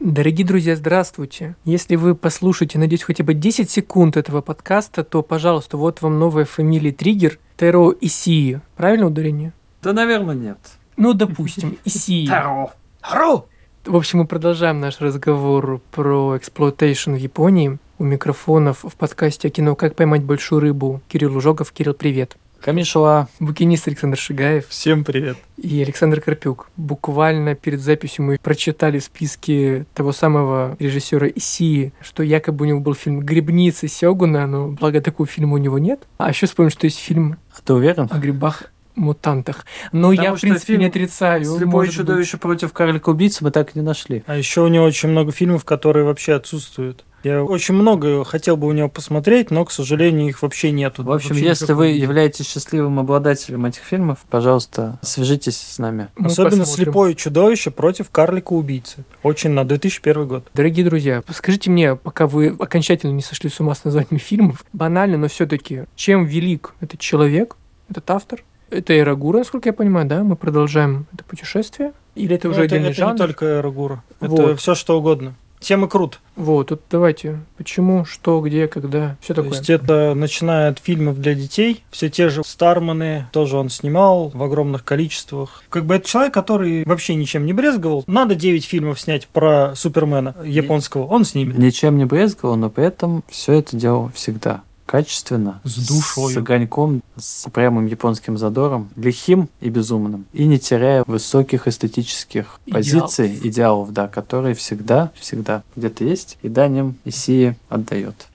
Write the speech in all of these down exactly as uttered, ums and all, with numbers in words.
Дорогие друзья, здравствуйте! Если вы послушаете, надеюсь, хотя бы десять секунд этого подкаста, то, пожалуйста, вот вам новая фамилия Триггер Тэруо Исии. Правильно ударение? Да, наверное, нет. Ну, допустим, Исии. Тэро. Хоро! В общем, мы продолжаем наш разговор про эксплуатейшн в Японии. У микрофонов в подкасте о кино «Как поймать большую рыбу» Кирилл Ужогов. Кирилл, привет! Камишуа. Букинист Александр Шигаев. Всем привет. И Александр Карпюк. Буквально перед записью мы прочитали в списке того самого режиссера Исии, что якобы у него был фильм «Грибницы Сёгуна», но, благо, такого фильма у него нет. А еще вспомним, что есть фильм а ты уверен? О грибах-мутантах. Но Потому я, в принципе, не отрицаю. «С любой чудовище быть. Против карлика-убийцы» мы так и не нашли. А еще у него очень много фильмов, которые вообще отсутствуют. Я очень много хотел бы у него посмотреть, но, к сожалению, их вообще нету. В общем, вообще если никакого... вы являетесь счастливым обладателем этих фильмов, пожалуйста, свяжитесь с нами. Мы Особенно посмотрим. «Слепое чудовище против карлика-убийцы». Очень на две тысячи первый год. Дорогие друзья, скажите мне, пока вы окончательно не сошли с ума с названиями фильмов, банально, но все-таки, чем велик этот человек, этот автор? Это эрогура, насколько я понимаю, да? Мы продолжаем это путешествие? Или это уже ну, это, отдельный это жанр? Это не только эрогура. Вот. Это все что угодно. Темы крут. Вот, тут давайте. Почему, что, где, когда, все такое. То есть это начиная от фильмов для детей, все те же Старманы, тоже он снимал в огромных количествах. Как бы это человек, который вообще ничем не брезговал. Надо девять фильмов снять про Супермена японского, он снимет. Ничем не брезговал, но при этом все это делал всегда. Качественно, с душой, с огоньком, с упрямым японским задором, лихим и безумным, и не теряя высоких эстетических идеалов. Позиций, идеалов, да, которые всегда, всегда где-то есть, и дань им Исии отдает.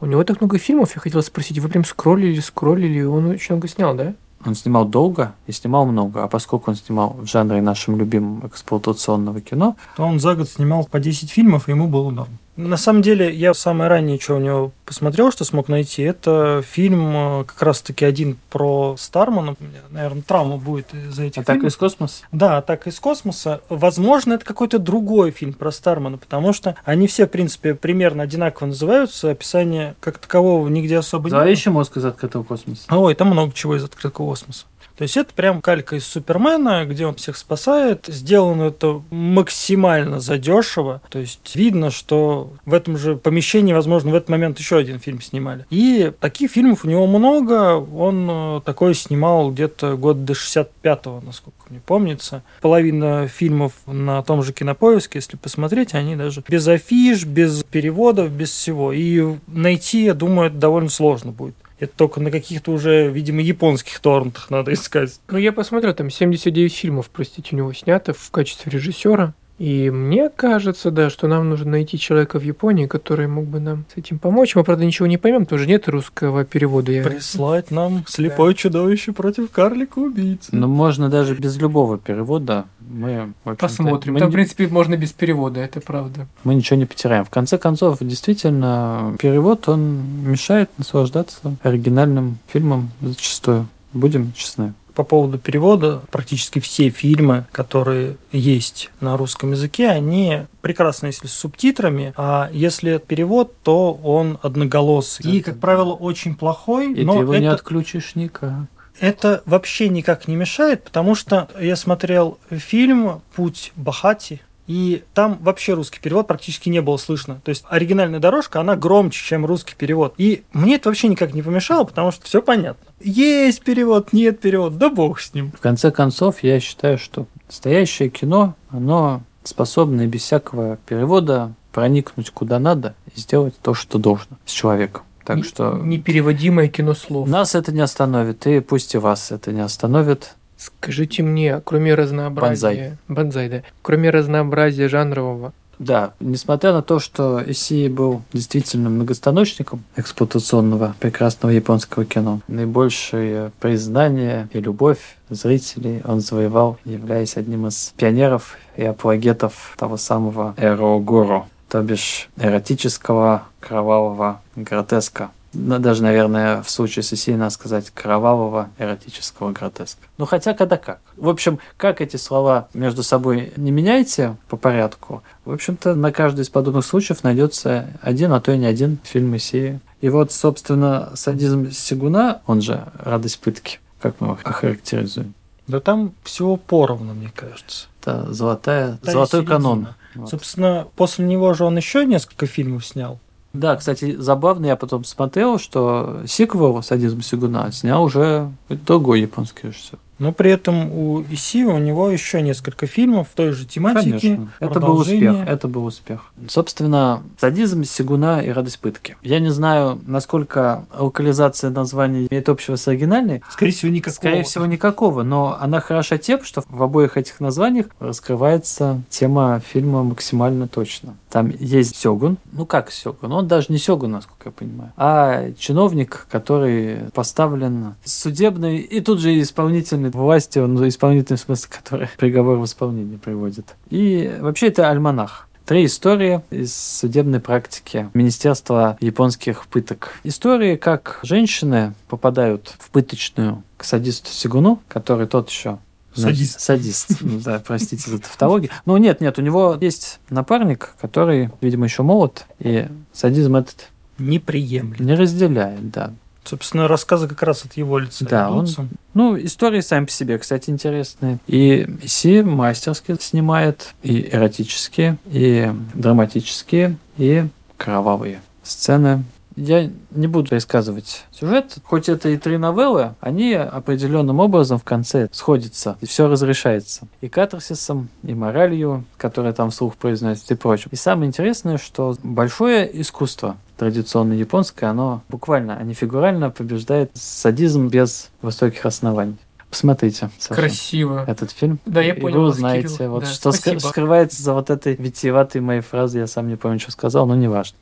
У него так много фильмов, я хотел спросить, вы прям скроллили, скроллили, он очень много снял, да? Он снимал долго и снимал много, а поскольку он снимал в жанре нашем любимом эксплуатационного кино, то он за год снимал по десять фильмов, и ему было норм. На самом деле, я самое раннее, что у него посмотрел, что смог найти, это фильм как раз-таки один про Стармана. У меня, наверное, травма будет из-за этих «Атака фильмов». «Атака из космоса»? Да, «Атака из космоса». Возможно, это какой-то другой фильм про Стармана, потому что они все, в принципе, примерно одинаково называются, описания как такового нигде особо нет. «Зловещий мозг» из «Открытого космоса». Ой, там много чего из «Открытого космоса». То есть это прям калька из Супермена, где он всех спасает. Сделано это максимально задешево. То есть видно, что в этом же помещении, возможно, в этот момент еще один фильм снимали. И таких фильмов у него много. Он такой снимал где-то год до шестьдесят пятого, насколько мне помнится. Половина фильмов на том же Кинопоиске, если посмотреть, они даже без афиш, без переводов, без всего. И найти, я думаю, это довольно сложно будет. Это только на каких-то уже, видимо, японских торрентах надо искать. Ну, я посмотрел, там семьдесят девять фильмов, простите, у него снято в качестве режиссера. И мне кажется, да, что нам нужно найти человека в Японии, который мог бы нам с этим помочь. Мы, правда, ничего не поймем, тоже нет русского перевода. Я... Прислать нам «Слепое да. чудовище против карлика-убийцы». Ну, можно даже без любого перевода. Мы посмотрим. Мы там, не... в принципе, можно без перевода, это правда. Мы ничего не потеряем. В конце концов, действительно, перевод, он мешает наслаждаться оригинальным фильмом зачастую. Будем честны. По поводу перевода, практически все фильмы, которые есть на русском языке, они прекрасны, если с субтитрами, а если перевод, то он одноголосый. И, как правило, очень плохой. И но ты его это... не отключишь никак. Это вообще никак не мешает, потому что я смотрел фильм «Путь Бахати», и там вообще русский перевод практически не было слышно. То есть оригинальная дорожка, она громче, чем русский перевод. И мне это вообще никак не помешало, потому что все понятно. Есть перевод, нет перевода, да бог с ним. В конце концов, я считаю, что настоящее кино, оно способно и без всякого перевода проникнуть куда надо и сделать то, что должно с человеком. Так не, что... Непереводимое кино слов. Нас это не остановит, и пусть и вас это не остановит. Скажите мне, кроме разнообразия... Бонзай. Бонзай, да. Кроме разнообразия жанрового... Да, несмотря на то, что Исии был действительно многостаночником эксплуатационного прекрасного японского кино, наибольшее признание и любовь зрителей он завоевал, являясь одним из пионеров и апологетов того самого эрогуро, то бишь эротического кровавого гротеска. Даже, наверное, в случае с Исии надо сказать кровавого эротического гротеска. Ну, хотя когда как. В общем, как эти слова между собой не меняйте по порядку, в общем-то, на каждый из подобных случаев найдется один, а то и не один фильм Исии. И вот, собственно, садизм Сёгуна, он же «Радость пытки», как мы его охарактеризуем. Да там всего поровну, мне кажется. Это золотая, золотой канон. Вот. Собственно, после него же он еще несколько фильмов снял. Да, кстати, забавно, я потом смотрел, что сиквел «Садизм Сигуна» снял уже другой японский режиссер. Но при этом у Исии у него еще несколько фильмов в той же тематике. Конечно. Это был успех. Это был успех. Собственно, «Садизм Сигуна» и «Радость пытки». Я не знаю, насколько локализация названий имеет общего с оригинальной. Скорее всего, никакого. Скорее всего, никакого. Но она хороша тем, что в обоих этих названиях раскрывается тема фильма максимально точно. Там есть сёгун. Ну как сёгун? Он даже не сёгун, насколько я понимаю, а чиновник, который поставлен судебной и тут же исполнительной власти, он исполнительный смысл, который приговор в исполнение приводит. И вообще это альманах. Три истории из судебной практики Министерства японских пыток. Истории, как женщины попадают в пыточную к садисту Сигуну, который тот еще Садист. Садист, да, простите за тавтологию. Ну нет, нет, у него есть напарник, который, видимо, еще молод, и садизм этот не приемлет. Не разделяет, да. Собственно, рассказы как раз от его лица. Да, он, ну, истории сами по себе, кстати, интересные. И Исии мастерски снимает и эротические, и драматические, и кровавые сцены. Я не буду пересказывать сюжет. Хоть это и три новеллы, они определенным образом в конце сходятся, и все разрешается. И катарсисом, и моралью, которая там вслух произносится, и прочим. И самое интересное, что большое искусство, традиционно японское, оно буквально, а не фигурально побеждает садизм без высоких оснований. Посмотрите, Саша, красиво этот фильм. Да, я понял. И вы узнаете, Кирилл, вот, да, что спасибо. Скрывается за вот этой витиеватой моей фразой. Я сам не помню, что сказал, но не важно.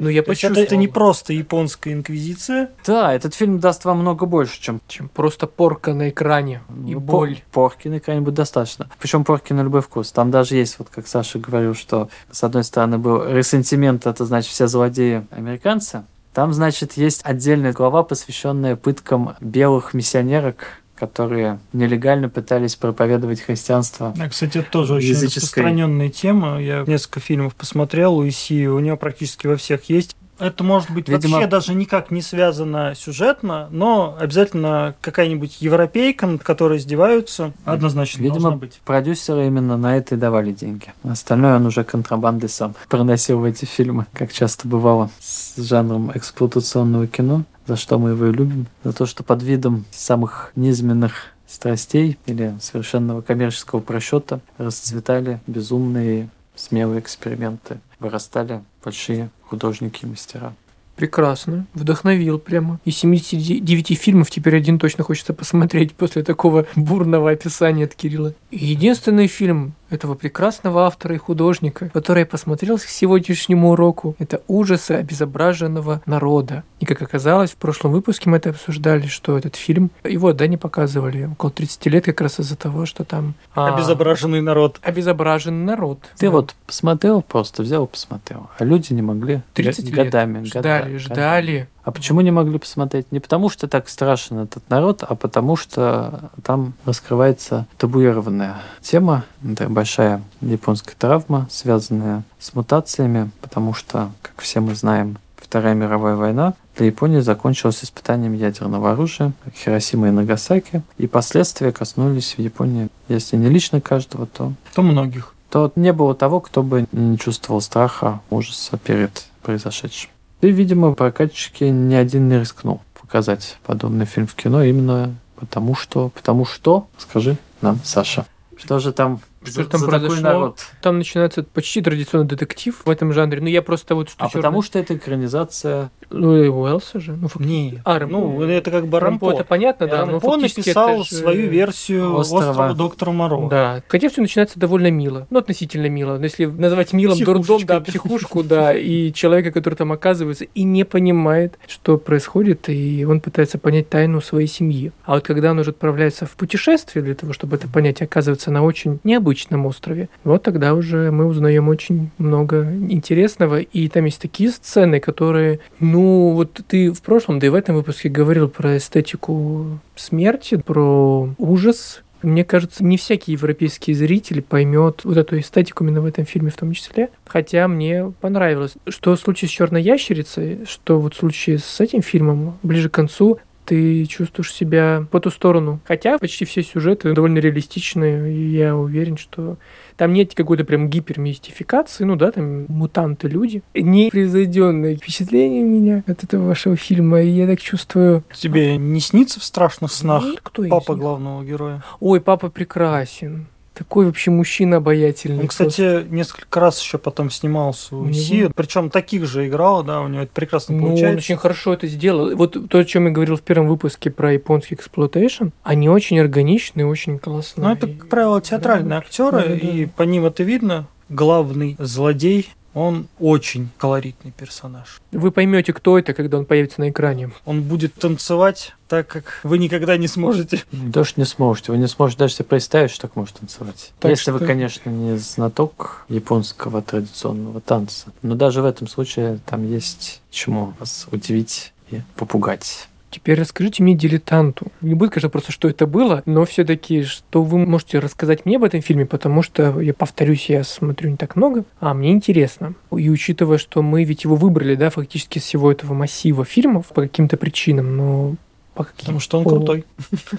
Ну, я почувствовал. Это не просто японская инквизиция. Да, этот фильм даст вам много больше, чем... Чем просто порка на экране и ну, боль. Порки на экране будет достаточно. Причем порки на любой вкус. Там даже есть, вот как Саша говорил, что с одной стороны был ресентимент, это значит все злодеи американцы. Там, значит, есть отдельная глава, посвященная пыткам белых миссионерок, которые нелегально пытались проповедовать христианство. Да, кстати, это тоже очень распространенная тема. Я несколько фильмов посмотрел у Исии, у него практически во всех есть. Это может быть, видимо, вообще даже никак не связано сюжетно, но обязательно какая-нибудь европейка, над которой издеваются, однозначно видимо, должна быть. Видимо, продюсеры именно на это и давали деньги. Остальное он уже контрабандой сам проносил в эти фильмы, как часто бывало с жанром эксплуатационного кино, за что мы его и любим. За то, что под видом самых низменных страстей или совершенного коммерческого просчета расцветали безумные смелые эксперименты. Вырастали большие художники и мастера. Прекрасно. Вдохновил прямо. Из семидесяти девяти фильмов теперь один точно хочется посмотреть после такого бурного описания от Кирилла. Единственный фильм этого прекрасного автора и художника, который я посмотрел к сегодняшнему уроку, это «Ужасы обезображенного народа». И, как оказалось, в прошлом выпуске мы это обсуждали, что этот фильм, его, да, не показывали около тридцати лет как раз из-за того, что там... А... Обезображенный народ. Обезображенный народ. Ты да. Вот посмотрел просто, взял и посмотрел. А люди не могли тридцать годами. Лет ждали, годами. ждали. А почему не могли посмотреть? Не потому, что так страшен этот народ, а потому, что там раскрывается табуированная тема, это большая японская травма, связанная с мутациями, потому что, как все мы знаем, Вторая мировая война для Японии закончилась испытанием ядерного оружия, как Хиросима и Нагасаки, и последствия коснулись в Японии, если не лично каждого, то... То многих. То не было того, кто бы не чувствовал страха, ужаса перед произошедшим. И, видимо, прокатчики ни один не рискнул показать подобный фильм в кино именно потому что... Потому что... Скажи нам, Саша. Что же там... Что за, там за произошло? Народ. Там начинается почти традиционный детектив в этом жанре. Ну, я просто вот... А черный... потому что это экранизация... Ну, и Уэллса же. Ну, фак... Не, а, Рампо. Ну, это как бы Рампо. Рампо, это понятно, да. Рампо написал же... свою версию «Острова, Острова доктора Моро». Да. Хотя все начинается довольно мило. Ну, относительно мило. Но если назвать милым дурдом, да, психушку, да, и человека, который там оказывается, и не понимает, что происходит, и он пытается понять тайну своей семьи. А вот когда он уже отправляется в путешествие для того, чтобы это понять, оказывается на очень необычном острове. Вот тогда уже мы узнаем очень много интересного, и там есть такие сцены, которые, ну, вот ты в прошлом, да и в этом выпуске говорил про эстетику смерти, про ужас. Мне кажется, не всякий европейский зритель поймет вот эту эстетику именно в этом фильме в том числе. Хотя мне понравилось, что в случае с «Черной ящерицей», что вот в случае с этим фильмом ближе к концу ты чувствуешь себя по ту сторону. Хотя почти все сюжеты довольно реалистичные, и я уверен, что там нет какой-то прям гипермистификации, ну да, там мутанты-люди. Не произведенное впечатление меня от этого вашего фильма, и я так чувствую... Тебе не снится в страшных снах папа главного героя? Ой, папа прекрасен. Такой вообще мужчина обаятельный. Он, кстати, просто. Несколько раз еще потом снимался у Исии, причем таких же играл, да, у него это прекрасно ну, получается. Он очень хорошо это сделал. Вот то, о чем я говорил в первом выпуске про японский эксплуатейшн, они очень органичные, очень классные. Ну, это, как правило, театральные да, актеры, да, да. И по ним это видно. Главный злодей, он очень колоритный персонаж. Вы поймете, кто это, когда он появится на экране. Он будет танцевать... так как вы никогда не сможете. То, что не сможете. Вы не сможете даже себе представить, что так может танцевать. Так Если что... вы, конечно, не знаток японского традиционного танца. Но даже в этом случае там есть чему вас удивить и попугать. Теперь расскажите мне, дилетанту. Не будет, конечно, просто, что это было, но все-таки, что вы можете рассказать мне об этом фильме, потому что, я повторюсь, я смотрю не так много, а мне интересно. И учитывая, что мы ведь его выбрали, да, фактически из всего этого массива фильмов по каким-то причинам, но... Потому что он О. крутой.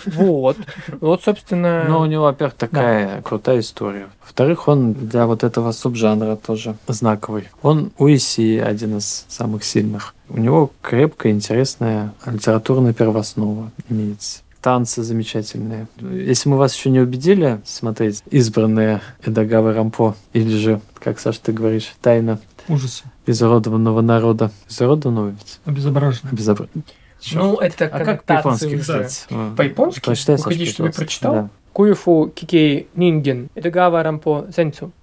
Вот. Вот, собственно... Но у него, во-первых, такая да. крутая история. Во-вторых, он для вот этого субжанра тоже знаковый. Он у Исии один из самых сильных. У него крепкая, интересная литературная первооснова имеется. Танцы замечательные. Если мы вас еще не убедили смотреть избранные Эдогавы Рампо, или же, как, Саша, ты говоришь, «Тайна ужаса изуродованного народа». Изуродованного ведь? Обезображенного. Обезображенного. Ну, это а как по-японски, кстати. Да. По-японски? Прочитай, Саша, Выходи, чтобы я прочитал? Да. Куюфу кикей нинген, Эдогава Рампо сэнцу.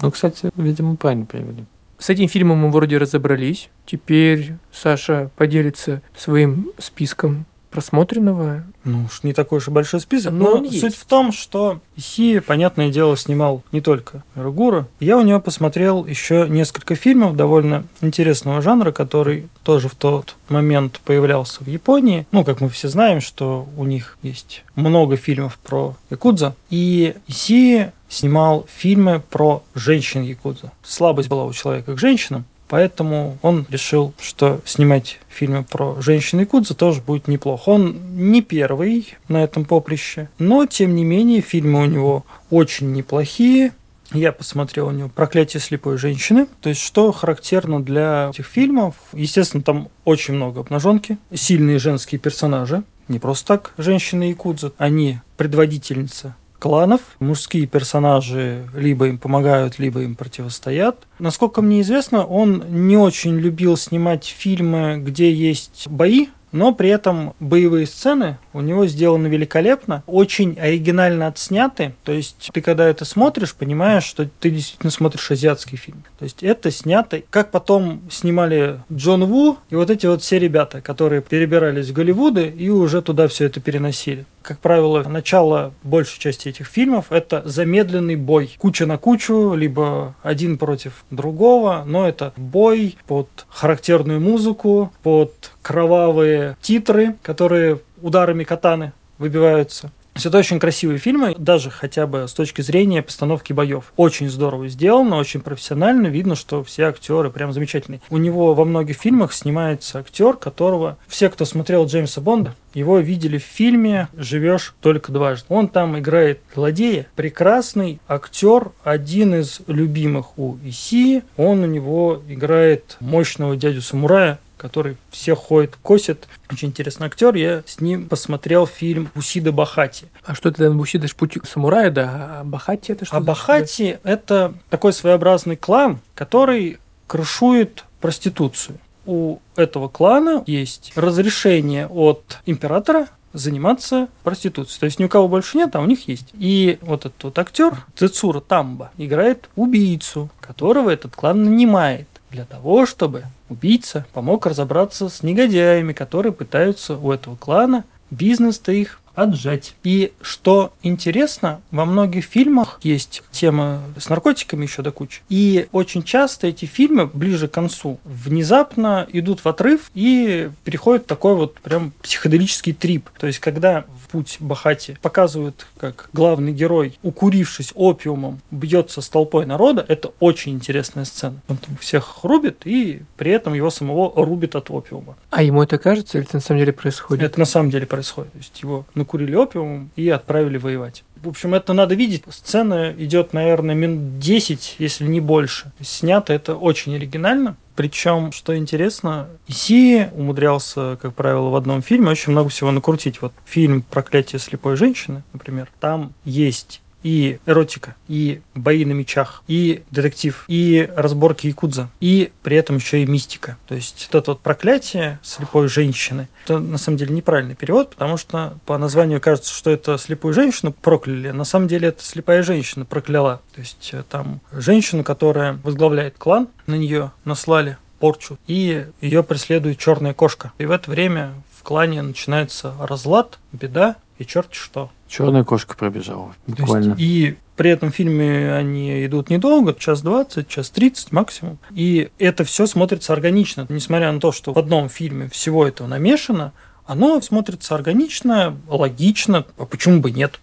Ну, кстати, видимо, правильно привели. С этим фильмом мы вроде разобрались. Теперь Саша поделится своим списком просмотренного. Ну уж не такой уж и большой список, но, но суть в том, что Исии, понятное дело, снимал не только Ругуру. Я у него посмотрел еще несколько фильмов довольно интересного жанра, который тоже в тот момент появлялся в Японии. Ну, как мы все знаем, что у них есть много фильмов про якудза. И Исии снимал фильмы про женщин-якудза. Слабость была у человека к женщинам. Поэтому он решил, что снимать фильмы про женщин-якудза тоже будет неплохо. Он не первый на этом поприще, но, тем не менее, фильмы у него очень неплохие. Я посмотрел у него «Проклятие слепой женщины». То есть, что характерно для этих фильмов. Естественно, там очень много обнаженки, сильные женские персонажи. Не просто так женщины-якудза, они предводительницы кланов. Мужские персонажи либо им помогают, либо им противостоят. Насколько мне известно, он не очень любил снимать фильмы, где есть бои, но при этом боевые сцены у него сделаны великолепно, очень оригинально отсняты. То есть ты, когда это смотришь, понимаешь, что ты действительно смотришь азиатский фильм. То есть это снято, как потом снимали Джон Ву и вот эти вот все ребята, которые перебирались в Голливуды и уже туда все это переносили. Как правило, начало большей части этих фильмов – это замедленный бой. Куча на кучу, либо один против другого, но это бой под характерную музыку, под кровавые титры, которые ударами катаны выбиваются. Это очень красивые фильмы, даже хотя бы с точки зрения постановки боев. Очень здорово сделано, очень профессионально. Видно, что все актеры прям замечательные. У него во многих фильмах снимается актер, которого все, кто смотрел Джеймса Бонда, его видели в фильме «Живешь только дважды». Он там играет злодея. Прекрасный актер, один из любимых у Исии. Он у него играет мощного дядю-самурая, который всех ходит, косит. Очень интересный актер. Я с ним посмотрел фильм «Бусидо Бахати». А что это? Бусидо — путь самурая, да? А Бахати — это что? А Бахати — это такой своеобразный клан, который крышует проституцию. У этого клана есть разрешение от императора заниматься проституцией. То есть ни у кого больше нет, а у них есть. И вот этот вот актер Тэцура Тамба играет убийцу, которого этот клан нанимает для того, чтобы убийца помог разобраться с негодяями, которые пытаются у этого клана бизнес-то их отжать. И что интересно, во многих фильмах есть тема с наркотиками еще до кучи. И очень часто эти фильмы ближе к концу внезапно идут в отрыв и переходят в такой вот прям психоделический трип. То есть когда в «Путь Бахати» показывают, как главный герой, укурившись опиумом, бьется с толпой народа, это очень интересная сцена. Он там всех рубит, и при этом его самого рубит от опиума. А ему это кажется, или это на самом деле происходит? Это на самом деле происходит. То есть его накурили опиумом и отправили воевать. В общем, это надо видеть. Сцена идет, наверное, минут десять, если не больше. Снято это очень оригинально. Причем, что интересно, Исии умудрялся, как правило, в одном фильме очень много всего накрутить. Вот фильм «Проклятие слепой женщины», например, там есть и эротика, и бои на мечах, и детектив, и разборки якудза, и при этом еще и мистика. То есть вот это вот «Проклятие слепой женщины», это на самом деле неправильный перевод, потому что по названию кажется, что это слепую женщину прокляли, на самом деле это слепая женщина прокляла. То есть там женщину, которая возглавляет клан, на нее наслали порчу, и ее преследует черная кошка. И в это время в клане начинается разлад, беда и черт что. Черная кошка пробежала, буквально. Есть, и при этом в фильме они идут недолго, час двадцать, час тридцать максимум. И это все смотрится органично. Несмотря на то, что в одном фильме всего этого намешано, оно смотрится органично, логично, а почему бы нет?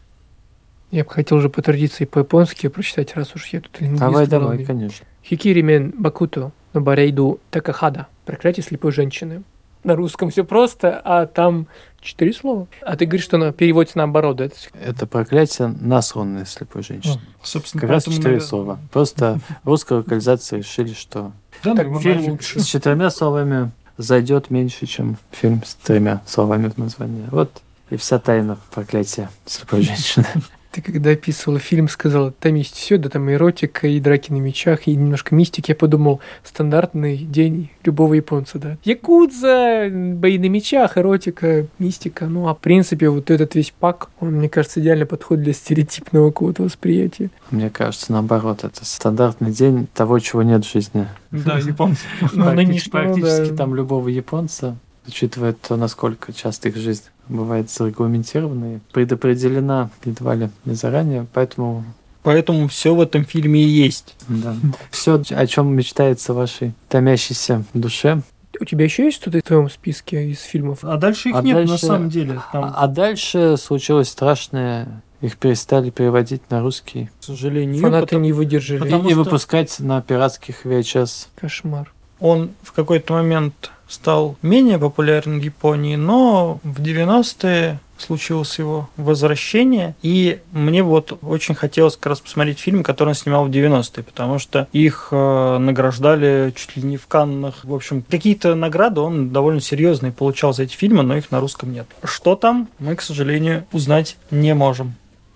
Я бы хотел уже по традиции по-японски прочитать, раз уж я тут лингвист. Давай, давай, конечно. Хикири мен бакуто нобарейду такахада. Проклятие слепой женщины. На русском все просто, а там четыре слова. А ты говоришь, что она переводится наоборот. Это, это проклятие насланное слепой женщины. А, собственно, как раз четыре мы... слова. Просто русская локализация решили, что да, так, ну, фильм с четырьмя словами зайдет меньше, чем фильм с тремя словами в названии. Вот и вся тайна проклятия слепой женщины. Ты когда описывал фильм, сказал, там есть все, да там и эротика, и драки на мечах, и немножко мистики. Я подумал, стандартный день любого японца, да. Якудза, бои на мечах, эротика, мистика. Ну, а в принципе, вот этот весь пак, он, мне кажется, идеально подходит для стереотипного какого-то восприятия. Мне кажется, наоборот, это стандартный день того, чего нет в жизни. Да, японцы. Практически там любого японца, учитывая то, насколько часто их жизнь бывает зарегламентирована и предопределена едва ли не заранее, поэтому... Поэтому все в этом фильме и есть. Да. Все, о чем мечтается вашей томящейся душе. У тебя еще есть что-то в твоем списке из фильмов? А дальше их а нет, дальше... на самом деле. Там... А дальше случилось страшное... Их перестали переводить на русский. К сожалению. Фанаты потому... не выдержали. Потому и что... выпускать на пиратских ви эйч эс. Кошмар. Он в какой-то момент... стал менее популярен в Японии, но в девяностые случилось его возвращение, и мне вот очень хотелось как раз посмотреть фильмы, которые он снимал в девяностые, потому что их э, награждали чуть ли не в Каннах. В общем, какие-то награды он довольно серьезные получал за эти фильмы, но их на русском нет. Что там, мы, к сожалению, узнать не можем.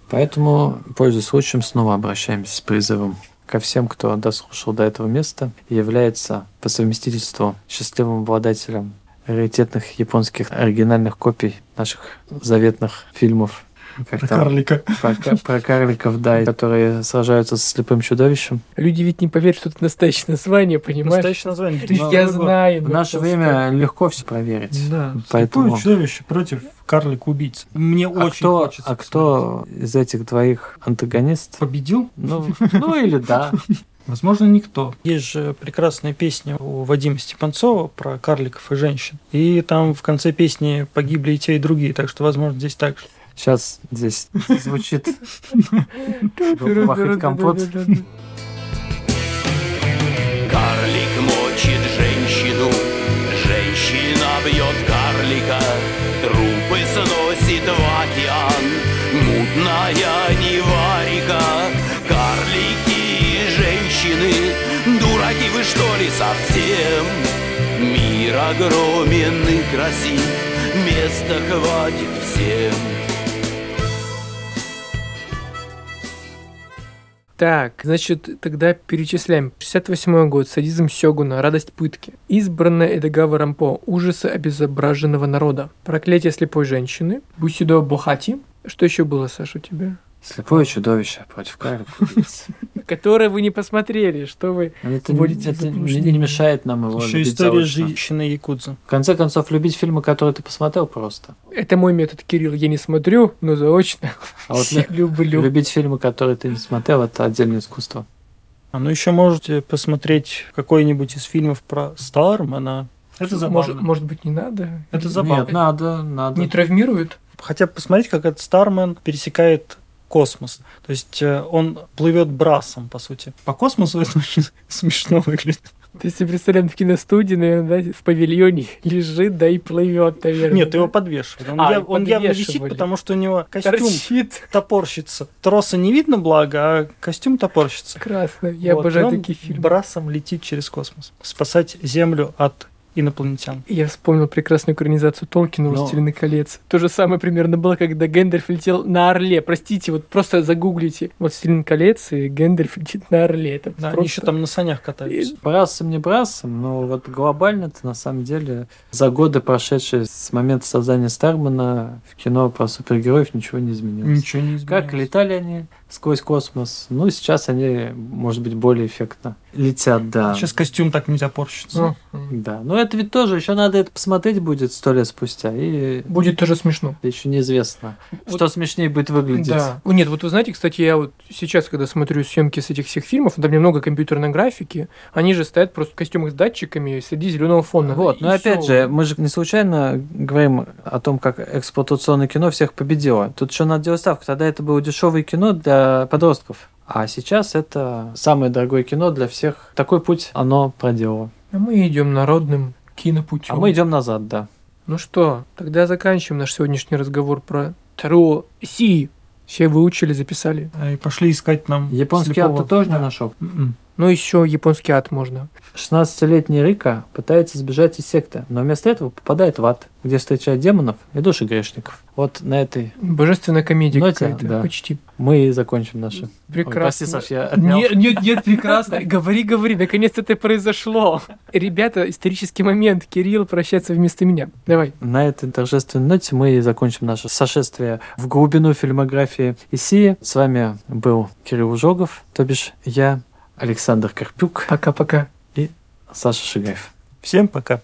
Поэтому, пользуясь случаем, снова обращаемся с призывом ко всем, кто дослушал до этого места, является по совместительству счастливым обладателем раритетных японских оригинальных копий наших заветных фильмов. Как про там? Карлика. Про, про карликов, да, которые сражаются со слепым чудовищем. Люди ведь не поверят, что это настоящее название, понимаешь? Настоящее название. Но я знаю. В наше время просто... легко все проверить. Да. Поэтому... Слепое чудовище против карлик-убийц. Мне а очень кто, хочется. А кто из этих двоих антагонист? Победил? Ну, ну или да. Возможно, никто. Есть же прекрасная песня у Вадима Степанцова про карликов и женщин. И там в конце песни погибли и те, и другие. Так что, возможно, здесь так же. Сейчас здесь звучит «Бахать компот». Карлик мочит женщину, женщина бьет карлика, трупы сносит в океан, мутная неварика. Карлики и женщины, дураки вы что ли совсем? Мир огромен и красив, места хватит всем. Так, значит, тогда перечисляем. шестьдесят восьмой год, садизм сёгуна, радость пытки. Избранная Эдогава Рампо, ужасы обезображенного народа. Проклятие слепой женщины. Бусидо Бохати. Что еще было, Саша, у тебя? Слепое чудовище против карпа. Которое вы не посмотрели, что вы вводите. Это не мешает нам его любить. Еще история женщины якудза. В конце концов, любить фильмы, которые ты посмотрел просто. Это мой метод, Кирилл. Я не смотрю, но заочно люблю. Любить фильмы, которые ты не смотрел, это отдельное искусство. А ну еще можете посмотреть какой-нибудь из фильмов про Стармена. Это забавно. Может, может быть, не надо? Это забавно. Нет, надо, надо. Не травмирует? Хотя бы посмотреть, как этот Стармен пересекает космос. То есть он плывет брасом, по сути. По космосу это очень смешно выглядит. То есть, представляем, в киностудии, наверное, да, в павильоне лежит, да, и плывет, наверное. Нет, да? Его подвешивают. Он, а, яв... он явно висит, потому что у него костюм торчит. Топорщится. Троса не видно, благо, а костюм топорщится. Красно. Я вот. Обожаю такие фильмы. Брасом летит через космос. Спасать Землю от инопланетян. Я вспомнил прекрасную экранизацию Толкина у «Властелина колец». То же самое примерно было, когда Гэндальф летел на орле. Простите, вот просто загуглите. Вот «Властелин колец» и Гэндальф летит на орле. Это да, просто... Они еще там на санях катаются. И... Брасом не брасом, но вот глобально-то на самом деле за годы, прошедшие с момента создания Стармена, в кино про супергероев ничего не изменилось. Ничего не изменилось. Как летали они сквозь космос, ну сейчас они, может быть, более эффектно летят, да. Сейчас костюм так не запорщится. Uh-huh. Да, но это ведь тоже, еще надо это посмотреть будет сто лет спустя. И... Будет тоже смешно. Еще неизвестно, вот... что смешнее будет выглядеть. Да. Нет, вот вы знаете, кстати, я вот сейчас, когда смотрю съемки с этих всех фильмов, там немного компьютерной графики, они же стоят просто в костюмах с датчиками среди зеленого фона. Вот, и но и опять все... же, мы же не случайно говорим о том, как эксплуатационное кино всех победило. Тут еще надо делать ставку. Тогда это было дешевое кино для подростков. А сейчас это самое дорогое кино для всех. Такой путь оно проделало. А мы идем народным кинопутем. А мы идем назад, да. Ну что, тогда заканчиваем наш сегодняшний разговор про Тэруо Исии. Все выучили, записали. И пошли искать нам японский слепого. Ад ты тоже да. не нашел? Mm-mm. Ну еще японский ад можно. шестнадцатилетний Рика пытается сбежать из секты, но вместо этого попадает в ад, где встречает демонов и души грешников. Вот на этой... Божественная комедия ноте, какая-то, да. Почти. Мы и закончим наши. Прекрасно. Ой, прости, Саш, я отнял. Нет, нет, нет, прекрасно. Говори, говори, наконец-то это произошло. Ребята, исторический момент. Кирилл прощается вместо меня. Давай. На этой торжественной ноте мы и закончим наше сошествие в глубину фильмографии Исии. С вами был Кирилл Ужогов, то бишь я, Александр Карпюк. Пока-пока. И Саша Шигаев. Всем пока.